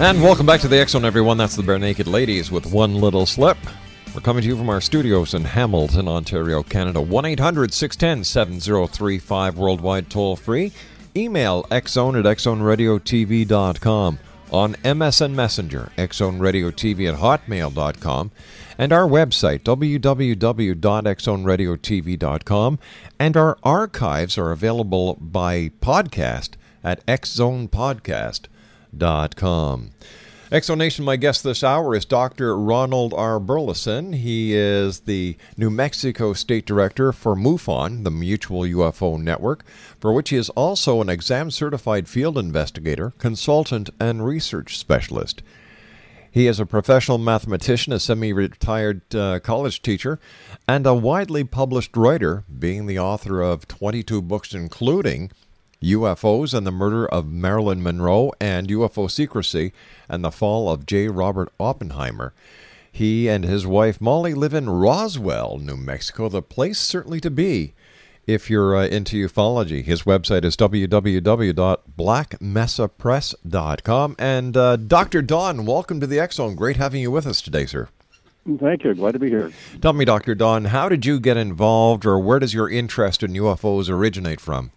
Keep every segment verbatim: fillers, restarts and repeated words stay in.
And welcome back to the X Zone, everyone. That's the Barenaked Ladies with One Little Slip. We're coming to you from our studios in Hamilton, Ontario, Canada. one eight hundred six one zero seven zero three five, worldwide toll-free. Email xzone at x zone radio t v dot com. On M S N Messenger, xzoneradiotv at hotmail dot com. And our website, w w w dot x zone radio t v dot com. And our archives are available by podcast at xzonepodcast dot com. Exonation, my guest this hour is Doctor Ronald R. Burleson. He is the New Mexico State Director for MUFON, the Mutual U F O Network, for which he is also an exam-certified field investigator, consultant, and research specialist. He is a professional mathematician, a semi-retired uh, college teacher, and a widely published writer, being the author of twenty-two books, including U F Os and the Murder of Marilyn Monroe and U F O Secrecy and the Fall of J. Robert Oppenheimer. He and his wife Molly live in Roswell, New Mexico, the place certainly to be if you're uh, into ufology. His website is w w w dot black mesa press dot com. And uh, Doctor Don, welcome to the X Zone. Great having you with us today, sir. Thank you. Glad to be here. Tell me, Doctor Don, how did you get involved, or where does your interest in U F Os originate from?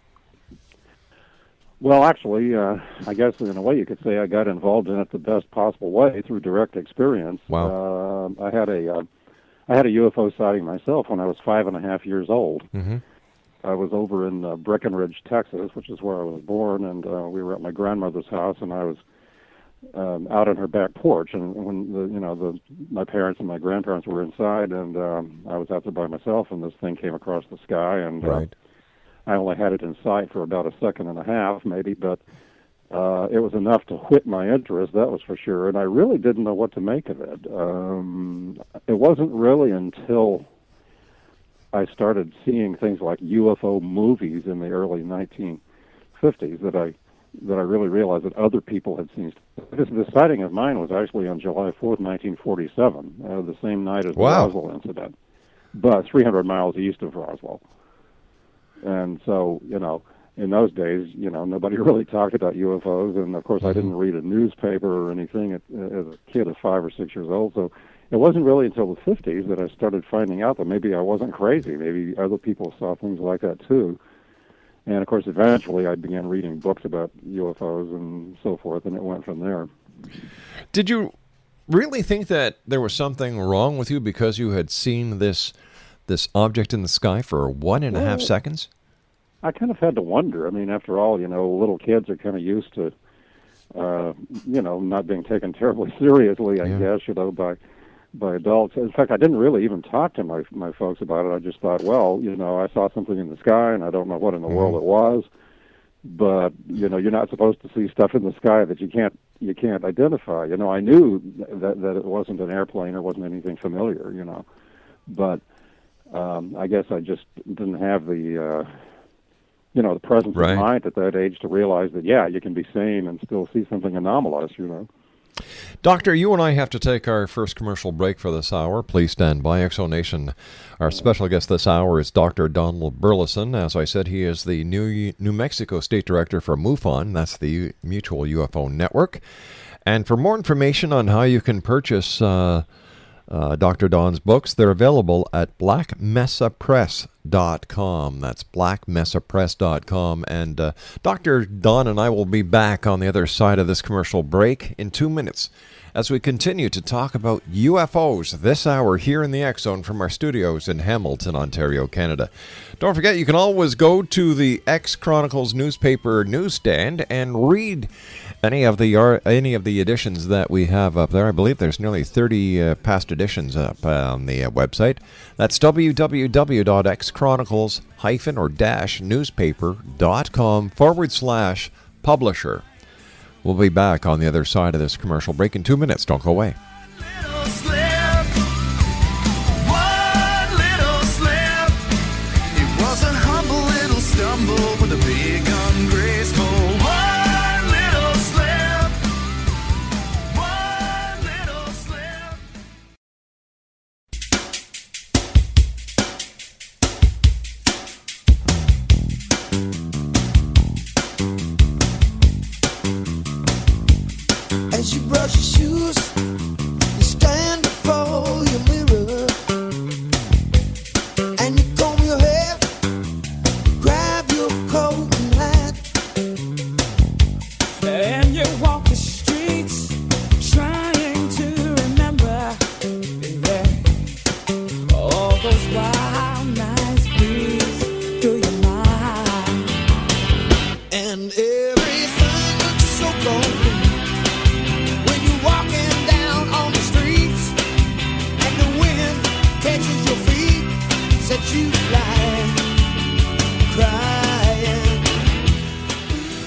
Well, actually, uh, I guess in a way you could say I got involved in it the best possible way through direct experience. Wow! Uh, I had a, uh, I had a U F O sighting myself when I was five and a half years old. Mm-hmm. I was over in uh, Breckenridge, Texas, which is where I was born, and uh, we were at my grandmother's house, and I was um, out on her back porch. And when the, you know, the my parents and my grandparents were inside, and um, I was out there by myself, and this thing came across the sky, and right. Uh, I only had it in sight for about a second and a half, maybe, but uh, it was enough to whip my interest, that was for sure, and I really didn't know what to make of it. Um, it wasn't really until I started seeing things like U F O movies in the early nineteen fifties that I that I really realized that other people had seen. This, this sighting of mine was actually on July fourth, nineteen forty-seven, uh, the same night as wow. the Roswell incident, but three hundred miles east of Roswell. And so, you know, in those days, you know, nobody really talked about U F Os. And, of course, I didn't read a newspaper or anything as a kid of five or six years old. So it wasn't really until the fifties that I started finding out that maybe I wasn't crazy. Maybe other people saw things like that, too. And, of course, eventually I began reading books about U F Os and so forth, and it went from there. Did you really think that there was something wrong with you because you had seen this this object in the sky for one and well, a half seconds? I kind of had to wonder. I mean, after all, you know, little kids are kind of used to, uh, you know, not being taken terribly seriously, I yeah. guess, you know, by by adults. In fact, I didn't really even talk to my my folks about it. I just thought, well, you know, I saw something in the sky, and I don't know what in the mm-hmm. world it was. But, you know, you're not supposed to see stuff in the sky that you can't you can't identify. You know, I knew that, that it wasn't an airplane or wasn't anything familiar, you know. But um, I guess I just didn't have the, uh, you know, the presence right. of mind at that age to realize that, yeah, you can be sane and still see something anomalous, you know. Doctor, you and I have to take our first commercial break for this hour. Please stand by. ExoNation. Our special guest this hour is Doctor Donald Burleson. As I said, he is the New New Mexico State Director for MUFON. That's the Mutual U F O Network. And for more information on how you can purchase uh, uh, Doctor Don's books, they're available at black mesa press dot com. That's black mesa press dot com. And uh, Doctor Don and I will be back on the other side of this commercial break in two minutes as we continue to talk about U F Os this hour here in the X Zone from our studios in Hamilton, Ontario, Canada. Don't forget, you can always go to the X Chronicles newspaper newsstand and read any of the any of the editions that we have up there. I believe there's nearly thirty uh, past editions up uh, on the uh, website. That's w w w dot x chronicles dash newspaper dot com forward slash publisher. We'll be back on the other side of this commercial break in two minutes. Don't go away.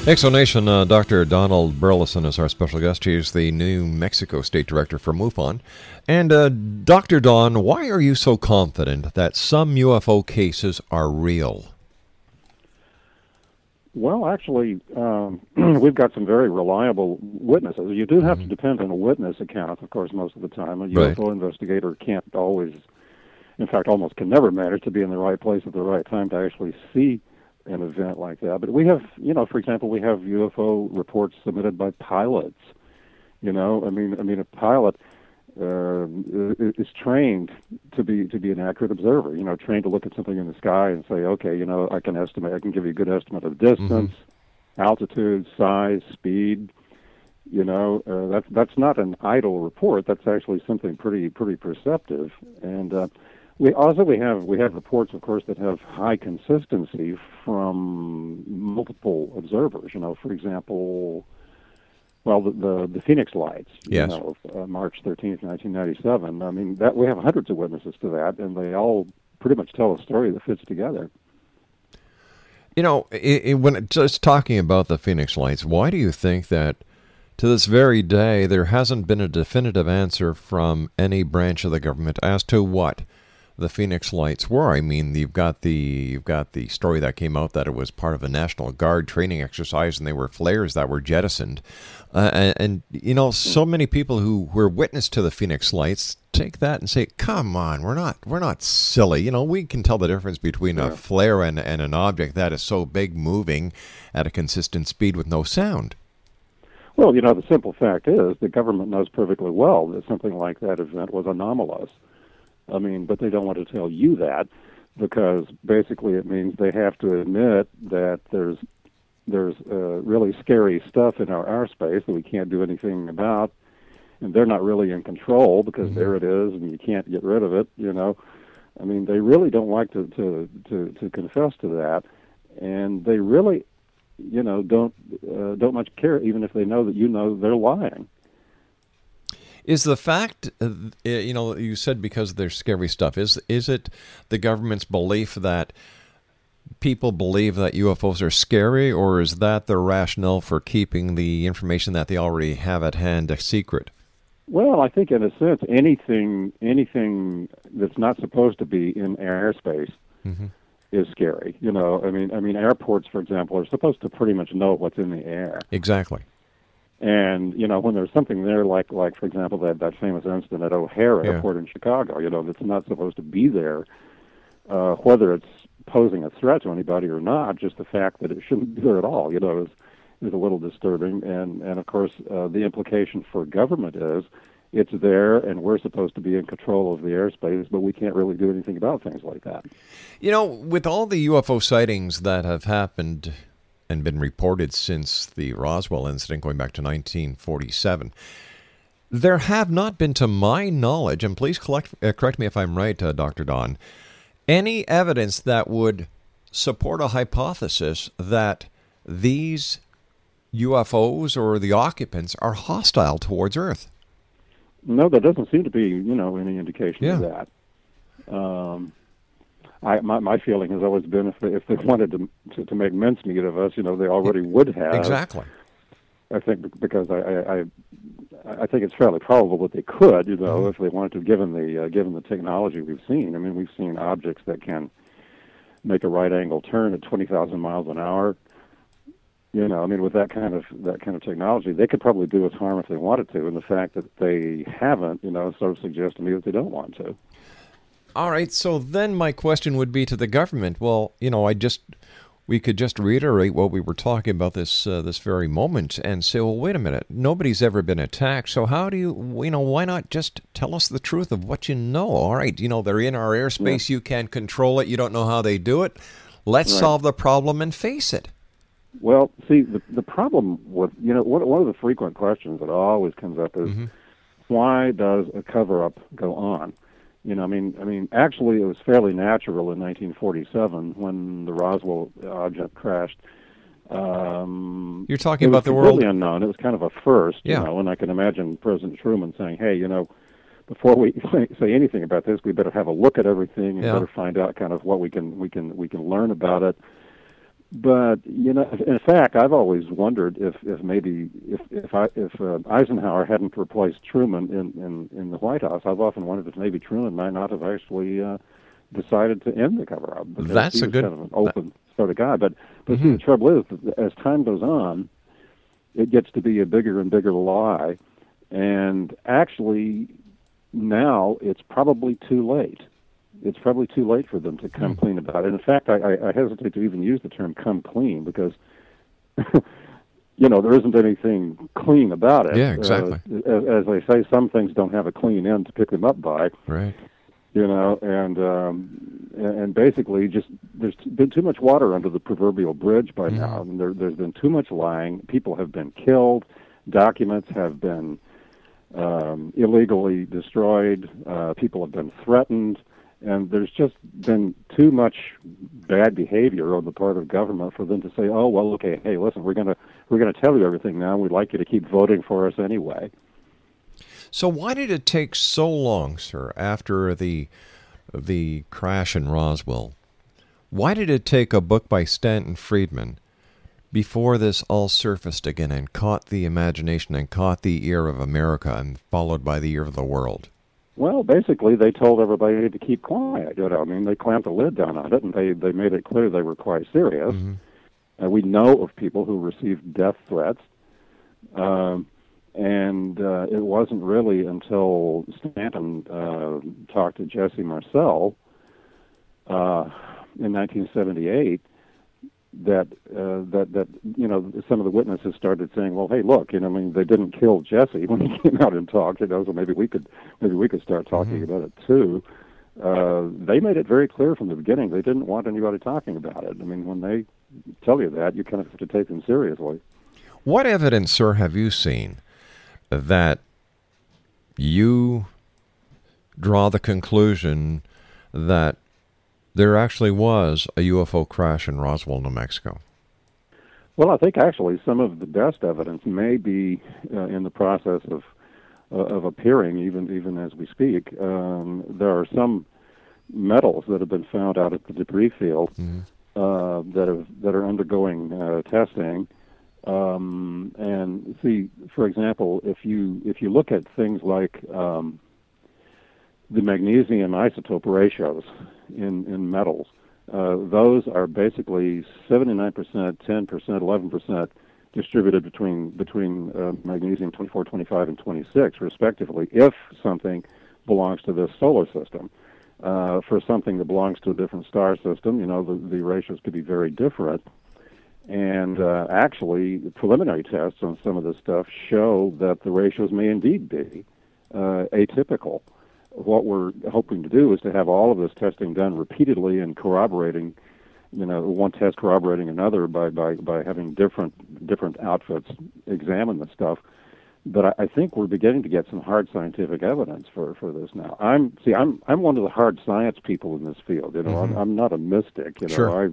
Exonation, uh, Doctor Donald Burleson is our special guest. He is the New Mexico State Director for MUFON. And uh, Doctor Don, why are you so confident that some U F O cases are real? Well, actually, um, we've got some very reliable witnesses. You do have mm-hmm. to depend on a witness account, of course, most of the time. A U F O right. investigator can't always, in fact, almost can never manage to be in the right place at the right time to actually see an event like that. But we have, you know, for example, we have U F O reports submitted by pilots. You know, I mean, I mean, a pilot uh, is trained to be to be an accurate observer. You know, trained to look at something in the sky and say, okay, you know, I can estimate, I can give you a good estimate of distance, mm-hmm. altitude, size, speed. You know, uh, that's that's not an idle report. That's actually something pretty pretty perceptive. And uh, We also we have we have reports, of course, that have high consistency from multiple observers. You know, for example, well, the the, the Phoenix Lights. Yes. You know, uh, March thirteenth, nineteen ninety-seven. I mean, that we have hundreds of witnesses to that, and they all pretty much tell a story that fits together. You know, it, it, when it, just talking about the Phoenix Lights, why do you think that to this very day there hasn't been a definitive answer from any branch of the government as to what the Phoenix Lights were? I mean, you've got the you've got the story that came out that it was part of a National Guard training exercise, and they were flares that were jettisoned. Uh, and, and you know, so many people who were witness to the Phoenix Lights take that and say, "Come on, we're not we're not silly. You know, we can tell the difference between yeah. a flare and and an object that is so big, moving at a consistent speed with no sound." Well, you know, the simple fact is the government knows perfectly well that something like that event was anomalous. I mean, but they don't want to tell you that, because basically it means they have to admit that there's there's uh, really scary stuff in our airspace that we can't do anything about, and they're not really in control because mm-hmm. there it is, and you can't get rid of it, you know. I mean, they really don't like to, to, to, to confess to that, and they really, you know, don't uh, don't much care, even if they know that you know they're lying. Is the fact, you know, you said because there's scary stuff, is is it the government's belief that people believe that U F Os are scary, or is that their rationale for keeping the information that they already have at hand a secret? Well, I think in a sense, anything anything that's not supposed to be in airspace mm-hmm. is scary. You know, I mean, I mean, airports, for example, are supposed to pretty much know what's in the air. Exactly. And you know, when there's something there, like like for example, that that famous incident at O'Hare yeah. Airport in Chicago, you know, that's not supposed to be there, uh, whether it's posing a threat to anybody or not. Just the fact that it shouldn't be there at all, you know, is is a little disturbing. And and of course, uh, the implication for government is it's there, and we're supposed to be in control of the airspace, but we can't really do anything about things like that. You know, with all the U F O sightings that have happened and been reported since the Roswell incident going back to nineteen forty-seven. There have not been, to my knowledge, and please collect, uh, correct me if I'm right, uh, Doctor Don, any evidence that would support a hypothesis that these U F Os or the occupants are hostile towards Earth. No, there doesn't seem to be, you know, any indication yeah. of that. Um I, my, my feeling has always been if they, if they wanted to, to to make mincemeat of us, you know, they already would have. Exactly. I think because I I, I think it's fairly probable that they could, you know, mm-hmm. if they wanted to, given the uh, given the technology we've seen. I mean, we've seen objects that can make a right angle turn at twenty thousand miles an hour. You know, I mean, with that kind of that kind of technology, they could probably do us harm if they wanted to. And the fact that they haven't, you know, sort of suggests to me that they don't want to. All right, so then my question would be to the government. Well, you know, I just we could just reiterate what we were talking about this uh, this very moment and say, well, wait a minute, nobody's ever been attacked. So how do you, you know, why not just tell us the truth of what you know? All right, you know, they're in our airspace. Yeah. You can't control it. You don't know how they do it. Let's right. solve the problem and face it. Well, see, the the problem with, you know, one, one of the frequent questions that always comes up is mm-hmm. why does a cover-up go on? You know, I mean, I mean, actually, it was fairly natural in nineteen forty-seven when the Roswell object crashed. Um, You're talking about the world. It was completely unknown. It was kind of a first, yeah. you know, and I can imagine President Truman saying, hey, you know, before we say anything about this, we better have a look at everything and yeah. better find out kind of what we can, we can, we can learn about it. But, you know, in fact, I've always wondered if, if maybe if if, I, if uh, Eisenhower hadn't replaced Truman in, in, in the White House, I've often wondered if maybe Truman might not have actually uh, decided to end the cover-up. That's a good... kind of an open sort of guy. But, but mm-hmm. see, the trouble is, as time goes on, it gets to be a bigger and bigger lie. And actually, now it's probably too late. It's probably too late for them to come clean about it. And in fact, I, I hesitate to even use the term "come clean" because, you know, there isn't anything clean about it. Yeah, exactly. Uh, as, as they say, some things don't have a clean end to pick them up by. Right. You know, and um, and basically, just there's been too much water under the proverbial bridge by mm. now. And there, there's been too much lying. People have been killed. Documents have been um, illegally destroyed. Uh, people have been threatened. And there's just been too much bad behavior on the part of government for them to say, "Oh well, okay, hey, listen, we're gonna we're gonna tell you everything now. We'd like you to keep voting for us anyway." So why did it take so long, sir, after the the crash in Roswell? Why did it take a book by Stanton Friedman before this all surfaced again and caught the imagination and caught the ear of America and followed by the ear of the world? Well, basically, they told everybody to keep quiet. You know, I mean, they clamped the lid down on it, and they, they made it clear they were quite serious. Mm-hmm. Uh, we know of people who received death threats, um, and uh, it wasn't really until Stanton uh, talked to Jesse Marcel uh, in nineteen seventy-eight that uh, that that you know some of the witnesses started saying, well, hey, look, you know, I mean, they didn't kill Jesse when he came out and talked, you know, so maybe we could maybe we could start talking mm-hmm. about it too. Uh, they made it very clear from the beginning they didn't want anybody talking about it. I mean, when they tell you that, you kind of have to take them seriously. What evidence, sir, have you seen that you draw the conclusion that there actually was a U F O crash in Roswell, New Mexico? Well, I think actually some of the best evidence may be uh, in the process of uh, of appearing, even even as we speak. Um, there are some metals that have been found out at the debris field mm-hmm. uh, that have that are undergoing uh, testing, Um, and see, for example, if you if you look at things like um, the magnesium isotope ratios in in metals, uh, those are basically seventy-nine percent, ten percent, eleven percent distributed between between uh, magnesium twenty-four, twenty-five, and twenty-six, respectively. If something belongs to this solar system, uh, for something that belongs to a different star system, you know, the, the ratios could be very different. And uh, actually, the preliminary tests on some of this stuff show that the ratios may indeed be uh, atypical. What we're hoping to do is to have all of this testing done repeatedly and corroborating, you know, one test corroborating another by, by, by having different different outfits examine the stuff. But I, I think we're beginning to get some hard scientific evidence for, for this now. I'm see, I'm I'm one of the hard science people in this field. You know, mm-hmm. I'm, I'm not a mystic. You know, sure. I,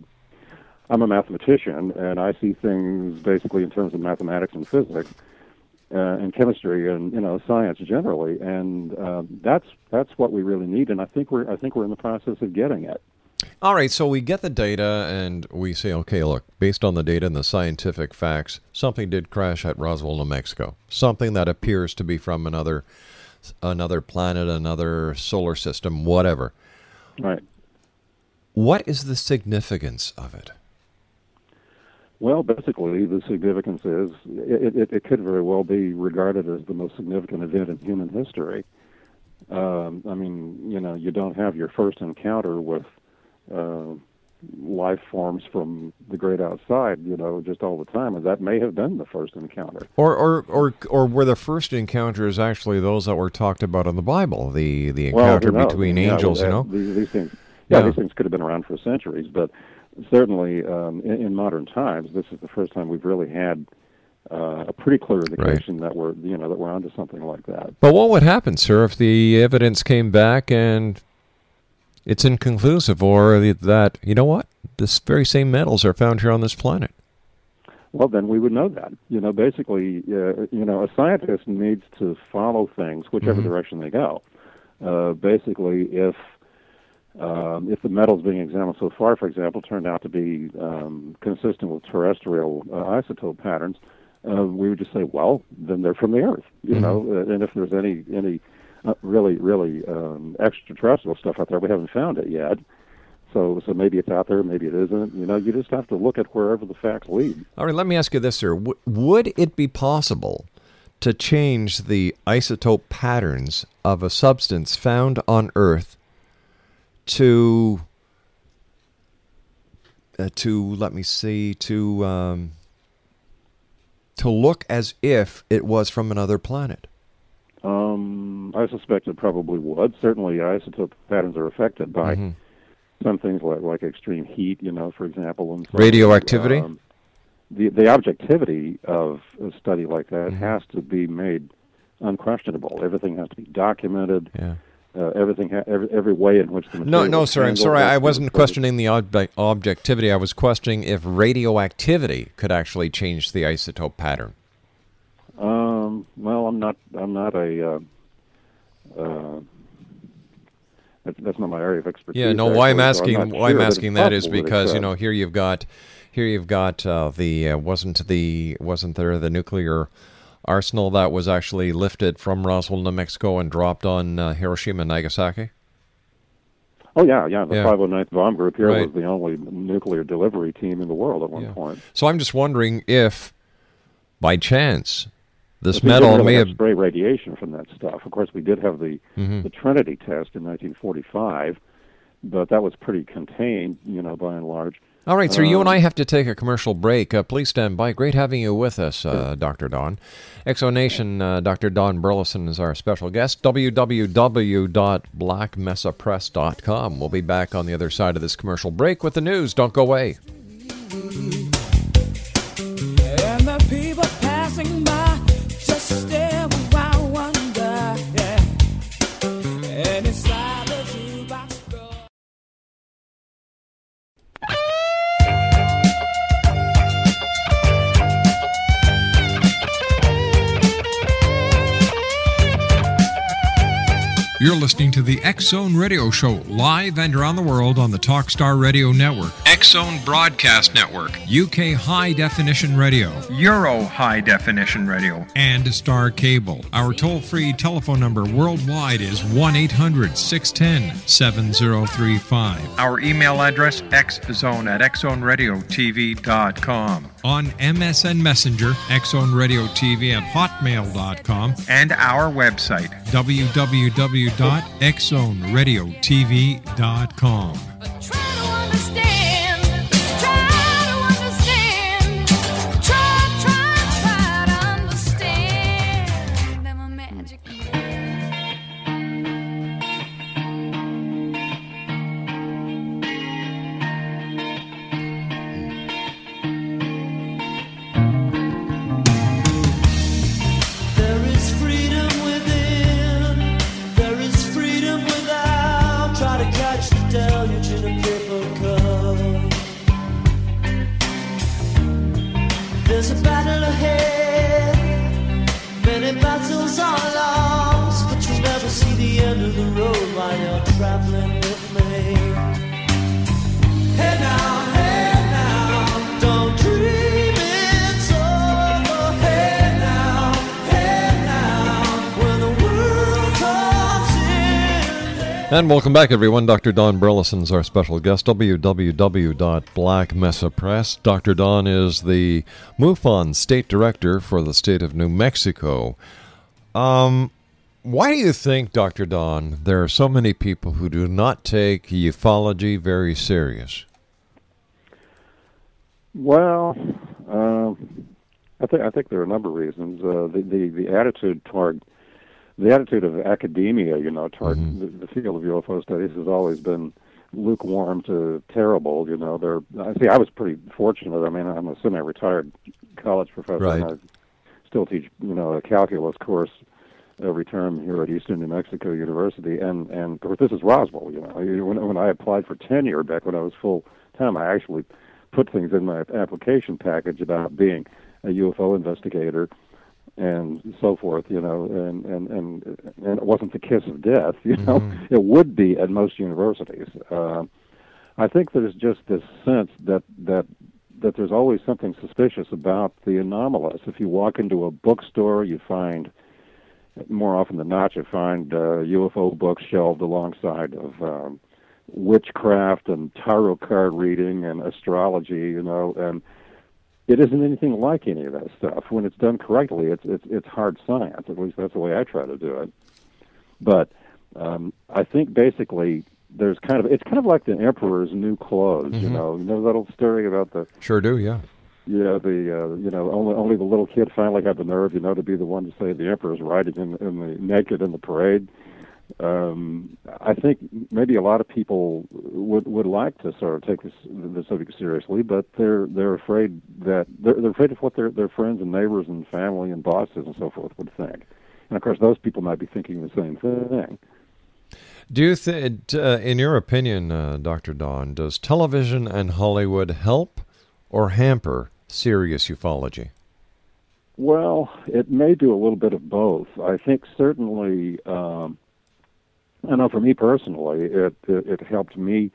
I'm a mathematician, and I see things basically in terms of mathematics and physics uh, and chemistry and, you know, science generally, and uh, that's that's what we really need, and I think we're I think we're in the process of getting it. All right, so we get the data, and we say, okay, look, based on the data and the scientific facts, something did crash at Roswell, New Mexico, something that appears to be from another another planet, another solar system, whatever. Right. What is the significance of it? Well, basically, the significance is it, it, it could very well be regarded as the most significant event in human history. Um, I mean, you know, you don't have your first encounter with uh, life forms from the great outside, you know, just all the time, and that may have been the first encounter. Or, or, or, or were the first encounters actually those that were talked about in the Bible, the the encounter well, between yeah, angels, you know? These, these things, yeah, yeah, these things could have been around for centuries, but. Certainly, um, in, in modern times, this is the first time we've really had uh, a pretty clear indication right. that we're, you know, that we're onto something like that. But what would happen, sir, if the evidence came back and it's inconclusive, or that, you know what, this very same metals are found here on this planet? Well, then we would know that. You know, basically, uh, you know, a scientist needs to follow things whichever mm-hmm. direction they go. Uh, basically, if Um, if the metals being examined so far, for example, turned out to be um, consistent with terrestrial uh, isotope patterns, uh, we would just say, well, then they're from the Earth, you mm-hmm. know. And if there's any any uh, really really um, extraterrestrial stuff out there, we haven't found it yet. So so maybe it's out there, maybe it isn't. You know, you just have to look at wherever the facts lead. All right, let me ask you this, sir: w- would it be possible to change the isotope patterns of a substance found on Earth? To, uh, to let me see, to um, to look as if it was from another planet? Um, I suspect it probably would. Certainly, isotope patterns are affected by mm-hmm. some things like, like extreme heat, you know, for example. And so radioactivity? Um, the, the objectivity of a study like that mm-hmm. has to be made unquestionable. Everything has to be documented. Yeah. Uh, everything, ha- every, every way in which the material... No, no, sir, I'm sorry. I wasn't questioning the ob- objectivity. I was questioning if radioactivity could actually change the isotope pattern. Um. Well, I'm not. I'm not a. Uh, uh, that's, that's not my area of expertise. Yeah. No. Why actually, I'm asking. So I'm why sure I'm asking that, that is because that you know here you've got, here you've got uh, the uh, wasn't the wasn't there the nuclear arsenal that was actually lifted from Roswell, New Mexico, and dropped on uh, Hiroshima and Nagasaki? Oh, yeah, yeah. The yeah. five oh ninth Bomb Group here right. was the only nuclear delivery team in the world at one yeah. point. So I'm just wondering if, by chance, this if metal really may have... spray radiation from that stuff. Of course, we did have the, mm-hmm. the Trinity test in nineteen forty-five, but that was pretty contained, you know, by and large. All right, sir, you and I have to take a commercial break. Uh, please stand by. Great having you with us, uh, Doctor Don. X O Nation, uh, Doctor Don Burleson is our special guest. w w w dot black mesa press dot com. We'll be back on the other side of this commercial break with the news. Don't go away. And the people passing by just stare while I wonder, yeah. And inside the jukebox door. You're listening to the X Zone Radio Show, live and around the world on the Talkstar Radio Network. X Zone Broadcast Network, U K High Definition Radio, Euro High Definition Radio, and Star Cable. Our toll-free telephone number worldwide is one eight hundred six one zero seven zero three five. Our email address, x zone at x zone radio t v dot com. On M S N Messenger, X Zone Radio T V at hotmail dot com. And our website, w w w dot x zone radio t v dot com. And welcome back, everyone. Doctor Don Burleson is our special guest, w w w dot black mesa press. Doctor Don is the MUFON State Director for the state of New Mexico. Um, why do you think, Doctor Don, there are so many people who do not take ufology very serious? Well, uh, I, th- I think there are a number of reasons. Uh, the, the, the attitude toward... The attitude of academia, you know, toward mm-hmm. the, the field of U F O studies has always been lukewarm to terrible. You know, they're, I see, I was pretty fortunate. I mean, I'm a semi-retired college professor, right. and I still teach, you know, a calculus course every term here at Eastern New Mexico University. And, and of course, this is Roswell, you know. When, when I applied for tenure back when I was full-time, I actually put things in my application package about being a U F O investigator and so forth, you know, and, and, and, and it wasn't the kiss of death, you know. Mm-hmm. It would be at most universities. Uh, I think there's just this sense that, that that there's always something suspicious about the anomalous. If you walk into a bookstore, you find, more often than not, you find uh, U F O books shelved alongside of um, witchcraft and tarot card reading and astrology, you know, and it isn't anything like any of that stuff. When it's done correctly, it's it's it's hard science. At least that's the way I try to do it. But um, I think basically there's kind of it's kind of like the emperor's new clothes. Mm-hmm. You know, you know that old story about the sure do yeah yeah the uh, you know only only the little kid finally got the nerve, you know, to be the one to say the emperor's riding in, in the naked in the parade. Um, I think maybe a lot of people would would like to sort of take this the subject seriously, but they're they're afraid that they're, they're afraid of what their their friends and neighbors and family and bosses and so forth would think, and of course those people might be thinking the same thing. Do you think, uh, in your opinion, uh, Doctor Don, does television and Hollywood help or hamper serious ufology? Well, it may do a little bit of both. I think certainly. Um, I know for me personally, it, it it helped me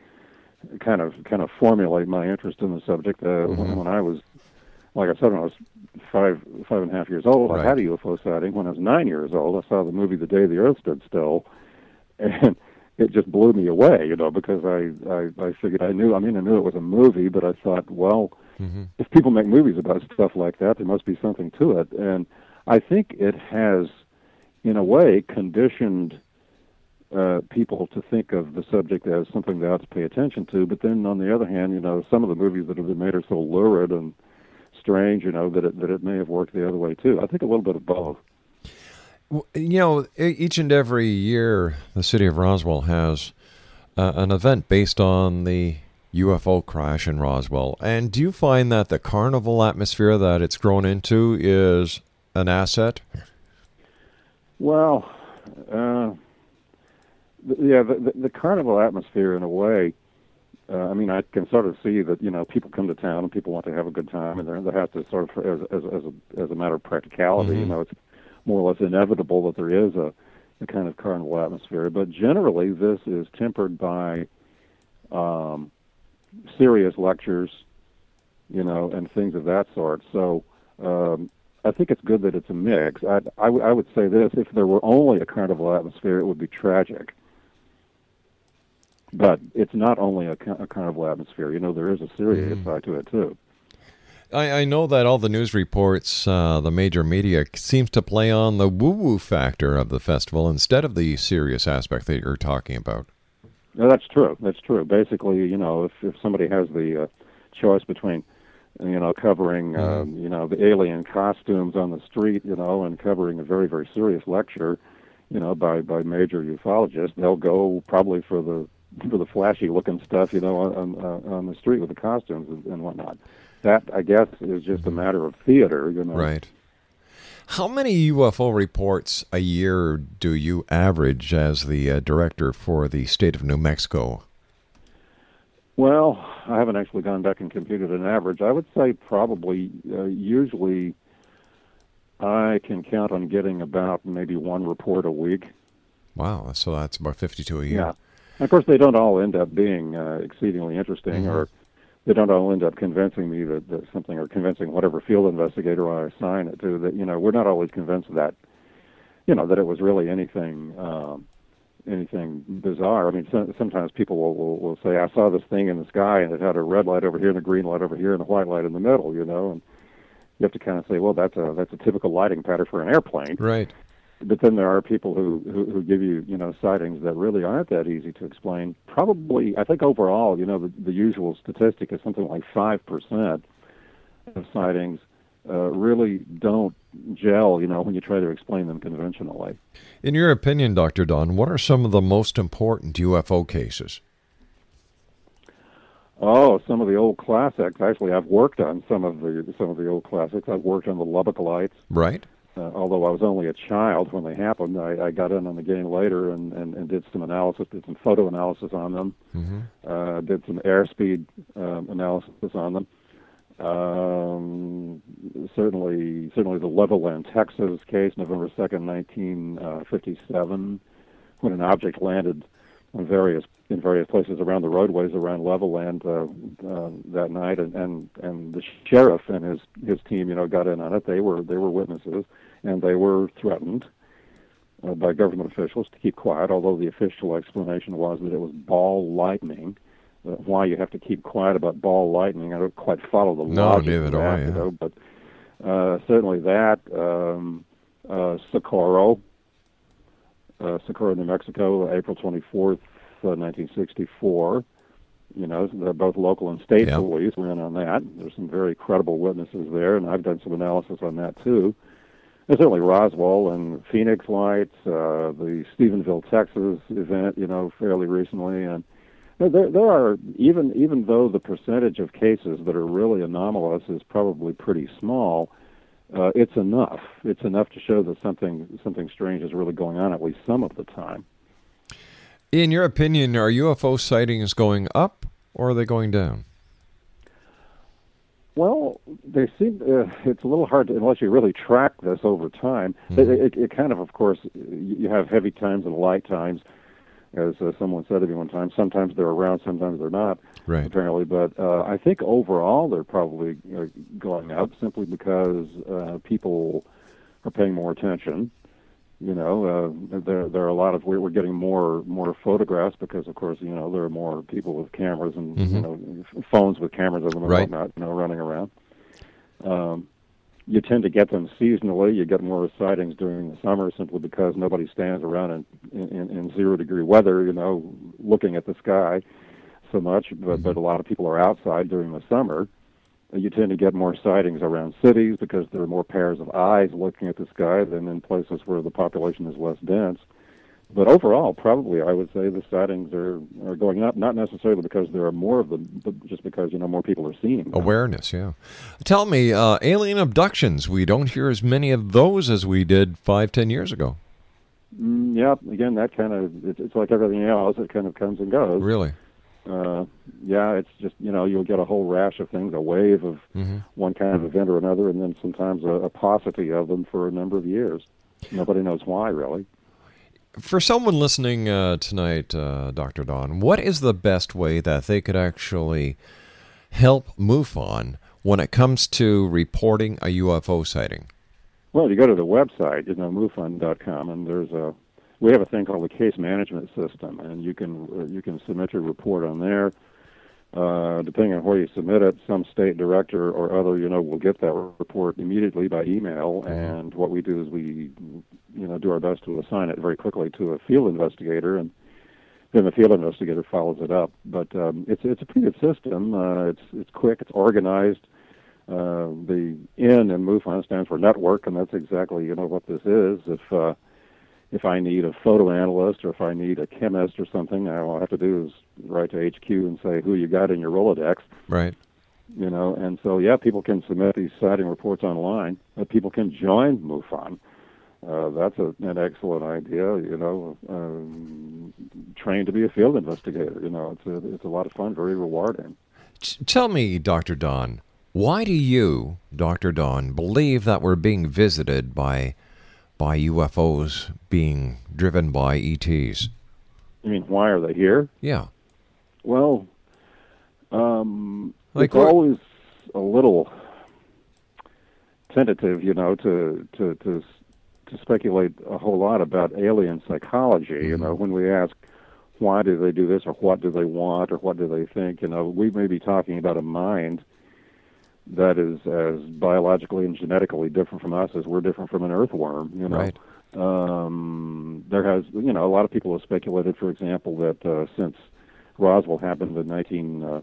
kind of kind of formulate my interest in the subject. Uh, mm-hmm. when, when I was, like I said, when I was five five and a half years old, right. I had a U F O sighting. When I was nine years old, I saw the movie The Day the Earth Stood Still, and it just blew me away, you know, because I, I, I figured I knew, I mean, I knew it was a movie, but I thought, well, mm-hmm. if people make movies about stuff like that, there must be something to it. And I think it has, in a way, conditioned Uh, people to think of the subject as something they ought to pay attention to, but then on the other hand, you know, some of the movies that have been made are so lurid and strange, you know, that it, that it may have worked the other way too. I think a little bit of both. Well, you know, each and every year, the city of Roswell has uh, an event based on the U F O crash in Roswell. And do you find that the carnival atmosphere that it's grown into is an asset? Well, uh, Yeah, the, the, the carnival atmosphere, in a way, uh, I mean, I can sort of see that, you know, people come to town and people want to have a good time, and they're, they have to sort of, as, as, as, a, as a matter of practicality, mm-hmm. you know, it's more or less inevitable that there is a, a kind of carnival atmosphere. But generally, this is tempered by um, serious lectures, you know, and things of that sort. So um, I think it's good that it's a mix. I, I, w I would say this, if there were only a carnival atmosphere, it would be tragic. But it's not only a, a carnival atmosphere. You know, there is a serious mm. side to it, too. I, I know that all the news reports, uh, the major media, seems to play on the woo-woo factor of the festival instead of the serious aspect that you're talking about. No, that's true. That's true. Basically, you know, if, if somebody has the uh, choice between, you know, covering, uh, um, you know, the alien costumes on the street, you know, and covering a very, very serious lecture, you know, by, by major ufologists, they'll go probably for the for the flashy-looking stuff, you know, on on, on the street with the costumes and, and whatnot. That, I guess, is just a matter of theater, you know. Right. How many U F O reports a year do you average as the uh, director for the state of New Mexico? Well, I haven't actually gone back and computed an average. I would say probably, uh, usually, I can count on getting about maybe one report a week. Wow, so that's about fifty-two a year. Yeah. And of course, they don't all end up being uh, exceedingly interesting, mm-hmm. or they don't all end up convincing me that, that something, or convincing whatever field investigator I assign it to, that, you know, we're not always convinced that, you know, that it was really anything um, anything bizarre. I mean, so, sometimes people will, will, will say, I saw this thing in the sky, and it had a red light over here, and a green light over here, and a white light in the middle, you know, and you have to kind of say, well, that's a, that's a typical lighting pattern for an airplane. Right. But then there are people who, who, who give you, you know, sightings that really aren't that easy to explain. Probably, I think overall, you know, the, the usual statistic is something like five percent of sightings uh, really don't gel, you know, when you try to explain them conventionally. In your opinion, Doctor Don, what are some of the most important U F O cases? Oh, some of the old classics. Actually, I've worked on some of the, some of the old classics. I've worked on the Lubbock lights. Right. Uh, although I was only a child when they happened, I, I got in on the game later and, and, and did some analysis, did some photo analysis on them, mm-hmm. uh, did some airspeed um, analysis on them. Um, certainly, certainly the Levelland, Texas case, November second, nineteen fifty-seven, when an object landed in various in various places around the roadways around Levelland uh, uh, that night, and, and, and the sheriff and his his team, you know, got in on it. They were they were witnesses, and they were threatened uh, by government officials to keep quiet. Although the official explanation was that it was ball lightning. Uh, why you have to keep quiet about ball lightning? I don't quite follow the no, logic of that, all, yeah. you know, but uh, certainly that um, uh, Socorro. Uh, Socorro, New Mexico, April twenty-fourth, nineteen sixty-four. You know, both local and state yep. police were in on that. There's some very credible witnesses there, and I've done some analysis on that, too. There's certainly Roswell and Phoenix Lights, uh, the Stephenville, Texas event, you know, fairly recently. And there, there are, even even though the percentage of cases that are really anomalous is probably pretty small, Uh, it's enough. It's enough to show that something something strange is really going on, at least some of the time. In your opinion, are U F O sightings going up or are they going down? Well, they seem. Uh, it's a little hard to, unless you really track this over time. Mm-hmm. It, it, it kind of, of course, you have heavy times and light times, as uh, someone said to me one time. Sometimes they're around, sometimes they're not. Right. Apparently, but uh, I think overall they're probably uh, going up simply because uh, people are paying more attention. You know, uh, there there are a lot of we're getting more more photographs because, of course, you know, there are more people with cameras and mm-hmm. you know, phones with cameras on them and right. whatnot, you know, running around. Um, you tend to get them seasonally. You get more sightings during the summer simply because nobody stands around in in, in zero degree weather, you know, looking at the sky. So much, but, but a lot of people are outside during the summer. You tend to get more sightings around cities because there are more pairs of eyes looking at the sky than in places where the population is less dense. But overall, probably I would say the sightings are, are going up, not necessarily because there are more of them, but just because, you know, more people are seeing them. Awareness, yeah. Tell me, uh, alien abductions, we don't hear as many of those as we did five, ten years ago. Mm, yeah, again, that kind of, it's, it's like everything else, it kind of comes and goes. Really? Uh, yeah, it's just, you know, you'll get a whole rash of things, a wave of mm-hmm. one kind of event or another, and then sometimes a, a paucity of them for a number of years. Nobody knows why, really. For someone listening uh, tonight, uh, Doctor Don, what is the best way that they could actually help MUFON when it comes to reporting a U F O sighting? Well, you go to the website, you know, MUFON dot com, and there's a we have a thing called the case management system, and you can you can submit your report on there. Uh, depending on where you submit it, some state director or other, you know, will get that report immediately by email. And what we do is we, you know, do our best to assign it very quickly to a field investigator, and then the field investigator follows it up. But um, it's it's a pretty good system. Uh, it's it's quick. It's organized. Uh, the N in MUFON stands for network, and that's exactly, you know, what this is. If uh, If I need a photo analyst or if I need a chemist or something, all I have to do is write to H Q and say who you got in your Rolodex. Right. You know, and so, yeah, people can submit these sighting reports online, but people can join MUFON. Uh, that's a, an excellent idea, you know, um, trained to be a field investigator. You know, it's a, it's a lot of fun, very rewarding. Tell me, Doctor Don, why do you, Doctor Don, believe that we're being visited by... by U F Os being driven by E Ts? You mean, why are they here? Yeah. Well, um, like it's what? always a little tentative, you know, to to to, to speculate a whole lot about alien psychology. Mm-hmm. You know, when we ask, why do they do this, or what do they want, or what do they think, you know, we may be talking about a mind that is as biologically and genetically different from us as we're different from an earthworm, you know. Right. Um, there has, you know, a lot of people have speculated, for example, that uh, since Roswell happened in nineteen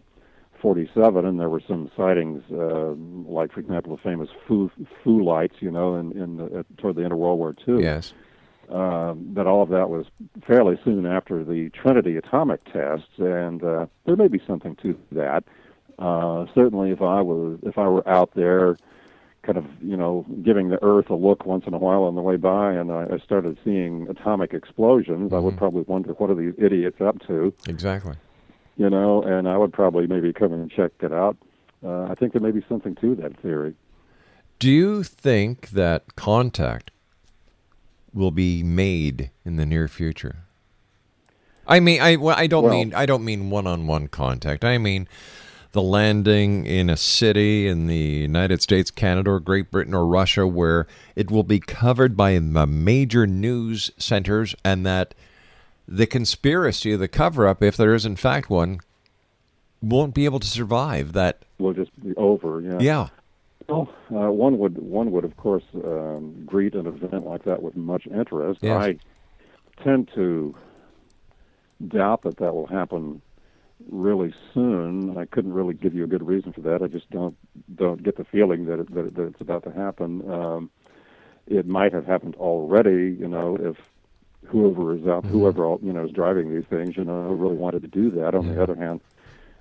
forty-seven, and there were some sightings, uh, like, for example, the famous Foo, Foo lights, you know, in, in the, toward the end of World War Two. Yes. Um, that all of that was fairly soon after the Trinity atomic tests, and uh, there may be something to that. Uh, certainly, if I was, if I were out there, kind of, you know, giving the Earth a look once in a while on the way by, and I, I started seeing atomic explosions, mm-hmm. I would probably wonder, what are these idiots up to? Exactly. You know, and I would probably maybe come in and check it out. Uh, I think there may be something to that theory. Do you think that contact will be made in the near future? I mean, I well, I don't well, mean I don't mean one-on-one contact. I mean. The landing in a city in the United States, Canada, or Great Britain, or Russia, where it will be covered by the major news centers, and that the conspiracy, the cover-up, if there is in fact one, won't be able to survive. That will just be over. Yeah. Yeah. Well, uh, one would one would of course um, greet an event like that with much interest. Yes. I tend to doubt that that will happen really soon. I couldn't really give you a good reason for that. I just don't don't get the feeling that it, that, it, that it's about to happen. Um, it might have happened already, you know, if whoever is out, whoever you know is driving these things, you know, really wanted to do that. On yeah. the other hand,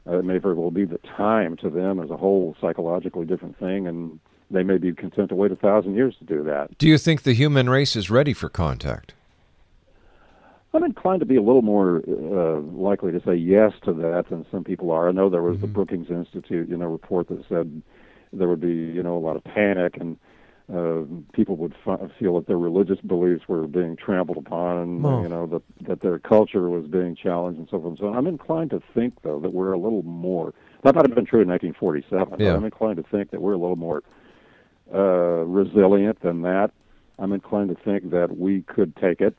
uh, it may very well be the time to them as a whole psychologically different thing, and they may be content to wait a thousand years to do that. Do you think the human race is ready for contact? I'm inclined to be a little more uh, likely to say yes to that than some people are. I know there was mm-hmm. the Brookings Institute, you know, report that said there would be, you know, a lot of panic, and uh, people would f- feel that their religious beliefs were being trampled upon, and, oh. you know, that, that their culture was being challenged and so forth. So I'm inclined to think, though, that we're a little more. That might have been true in nineteen forty-seven. Yeah. But I'm inclined to think that we're a little more uh, resilient than that. I'm inclined to think that we could take it.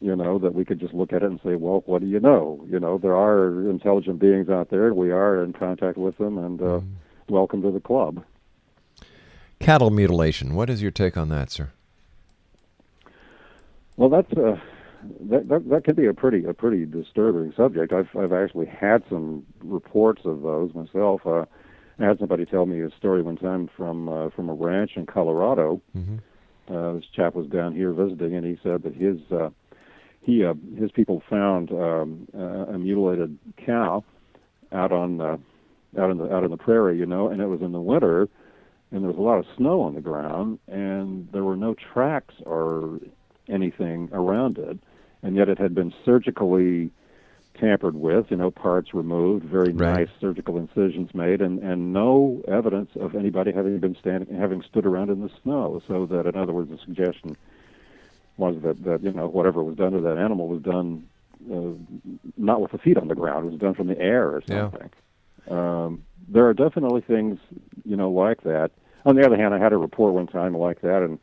You know, that we could just look at it and say, well, what do you know? You know, there are intelligent beings out there. We are in contact with them, and uh, mm. welcome to the club. Cattle mutilation. What is your take on that, sir? Well, that's uh, that that, that could be a pretty a pretty disturbing subject. I've I've actually had some reports of those myself. Uh, I had somebody tell me a story one time from uh, from a ranch in Colorado. Mm-hmm. Uh, this chap was down here visiting, and he said that his uh, He, uh, his people found um, uh, a mutilated cow out on uh, out in the out in the prairie, you know, and it was in the winter, and there was a lot of snow on the ground, and there were no tracks or anything around it, and yet it had been surgically tampered with, you know, parts removed, very right. nice surgical incisions made, and, and no evidence of anybody having been standing having stood around in the snow. So that, in other words, the suggestion was that, that you know, whatever was done to that animal was done uh, not with the feet on the ground. It was done from the air or something. Yeah. Um, there are definitely things, you know, like that. On the other hand, I had a report one time like that, and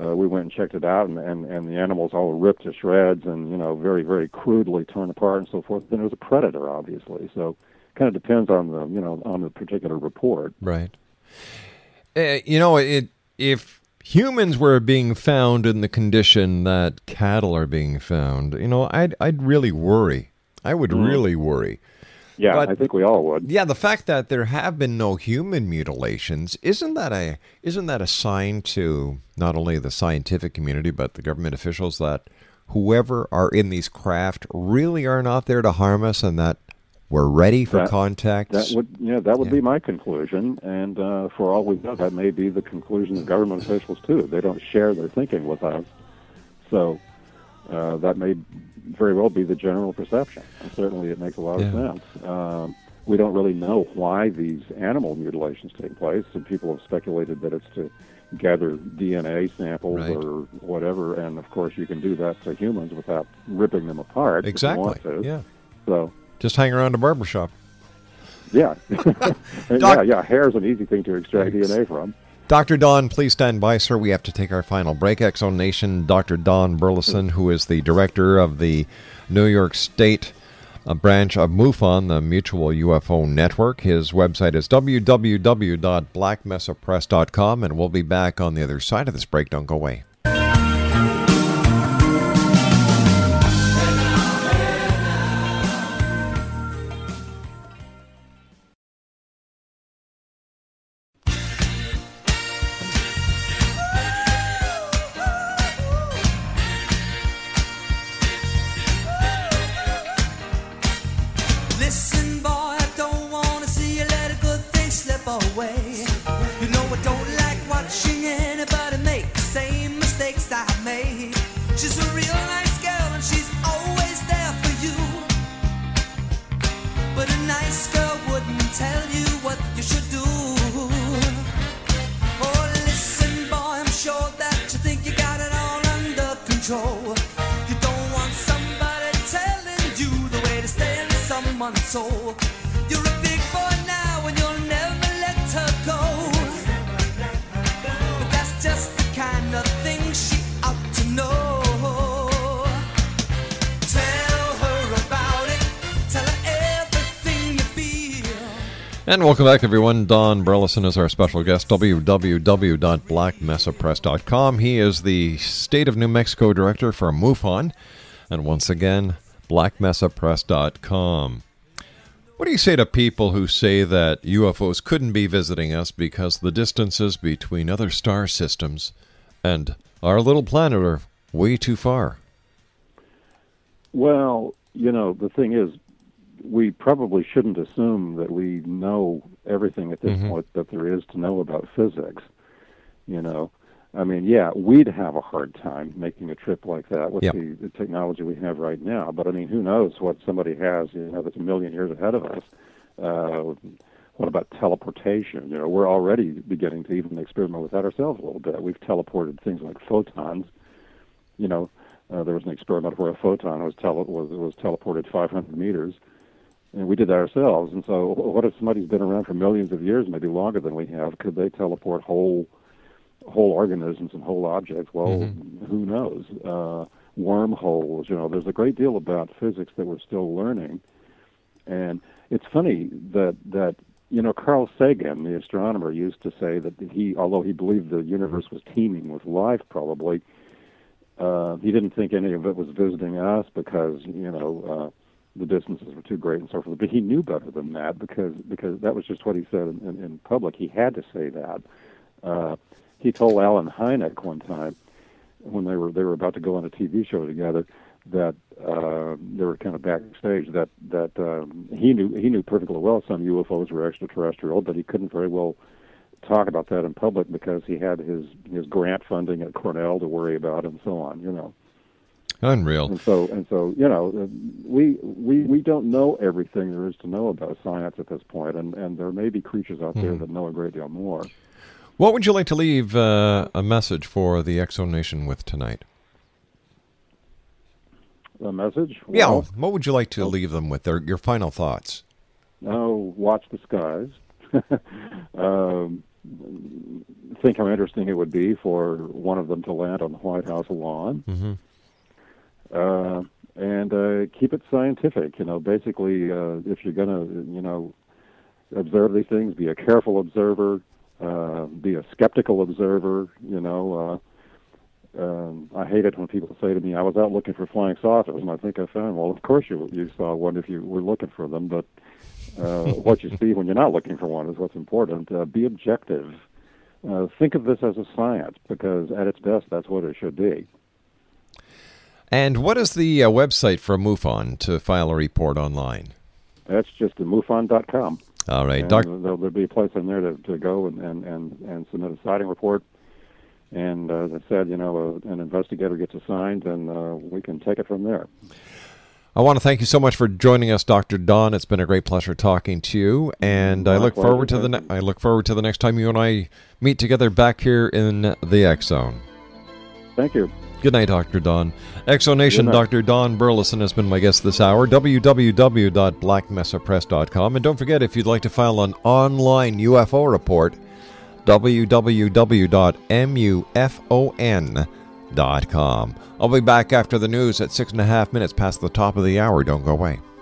uh, we went and checked it out, and, and, and the animal's all ripped to shreds and, you know, very, very crudely torn apart and so forth. Then it was a predator, obviously. So it kind of depends on the, you know, on the particular report. Right. Uh, you know, it if humans were being found in the condition that cattle are being found, you know, I'd I'd really worry. I would mm-hmm. really worry. Yeah, but, I think we all would. Yeah, the fact that there have been no human mutilations, isn't that a isn't that a sign to not only the scientific community but the government officials that whoever are in these craft really are not there to harm us and that we're ready for that, contact? That would, yeah, that would yeah. be my conclusion, and uh, for all we know, that may be the conclusion of government officials too. They don't share their thinking with us, so uh, that may very well be the general perception. And certainly, it makes a lot yeah. of sense. Um, we don't really know why these animal mutilations take place, and people have speculated that it's to gather D N A samples right. or whatever. And of course, you can do that to humans without ripping them apart. Exactly. If you want to. Yeah. So. Just hang around a barbershop. Yeah. Doc- yeah, yeah. Hair is an easy thing to extract Thanks. D N A from. Doctor Don, please stand by, sir. We have to take our final break. X Zone Nation, Doctor Don Burleson, who is the director of the New York State uh, branch of MUFON, the Mutual U F O Network. His website is w w w dot black mesa press dot com, and we'll be back on the other side of this break. Don't go away. And welcome back, everyone. Don Burleson is our special guest, w w w dot black mesa press dot com. He is the State of New Mexico Director for MUFON. And once again, black mesa press dot com. What do you say to people who say that U F Os couldn't be visiting us because the distances between other star systems and our little planet are way too far? Well, you know, the thing is, we probably shouldn't assume that we know everything at this mm-hmm. point that there is to know about physics. You know, I mean, yeah, we'd have a hard time making a trip like that with yep. the, the technology we have right now. But I mean, who knows what somebody has, you know, that's a million years ahead of us. Uh, what about teleportation? You know, we're already beginning to even experiment with that ourselves a little bit. We've teleported things like photons, you know, uh, there was an experiment where a photon was, tele- was, was teleported five hundred meters. And we did that ourselves. And so what if somebody's been around for millions of years, maybe longer than we have? Could they teleport whole whole organisms and whole objects? Well, mm-hmm. who knows? Uh, wormholes, you know, there's a great deal about physics that we're still learning. And it's funny that, that you know, Carl Sagan, the astronomer, used to say that he, although he believed the universe was teeming with life probably, uh, he didn't think any of it was visiting us because, you know, uh, the distances were too great and so forth. But he knew better than that because because that was just what he said in, in, in public. He had to say that. Uh, he told Alan Hynek one time when they were they were about to go on a T V show together that uh, they were kind of backstage that that um, he knew he knew perfectly well some U F Os were extraterrestrial, but he couldn't very well talk about that in public because he had his his grant funding at Cornell to worry about and so on. You know. Unreal. And so, and so, you know, we we we don't know everything there is to know about science at this point, and, and there may be creatures out there mm. that know a great deal more. What would you like to leave uh, a message for the X Zone Nation with tonight? a message? Well, yeah, what would you like to leave them with, their, your final thoughts? Oh, watch the skies. um, think how interesting it would be for one of them to land on the White House lawn. Mm-hmm. Uh, and uh, keep it scientific. You know, basically, uh, if you're going to, you know, observe these things, be a careful observer, uh, be a skeptical observer, you know, uh, Um, I hate it when people say to me, I was out looking for flying saucers, and I think I found, well, of course you you saw one if you were looking for them, but uh, what you see when you're not looking for one is what's important. Uh, be objective. Uh, think of this as a science, because at its best, that's what it should be. And what is the uh, website for MUFON to file a report online? That's just MUFON dot com. All right. Doc- there'll, there'll be a place on there to, to go and, and, and, and submit a sighting report. And uh, as I said, you know, uh, an investigator gets assigned, and uh, we can take it from there. I want to thank you so much for joining us, Doctor Don. It's been a great pleasure talking to you, and My I look pleasure. forward to the ne- I look forward to the next time you and I meet together back here in the X Zone. Thank you. Good night, Doctor Don. X Zone Nation, Doctor Don Burleson has been my guest this hour. w w w dot black mesa press dot com, and don't forget, if you'd like to file an online U F O report, w w w dot mufon dot com. I'll be back after the news at six and a half minutes past the top of the hour. Don't go away.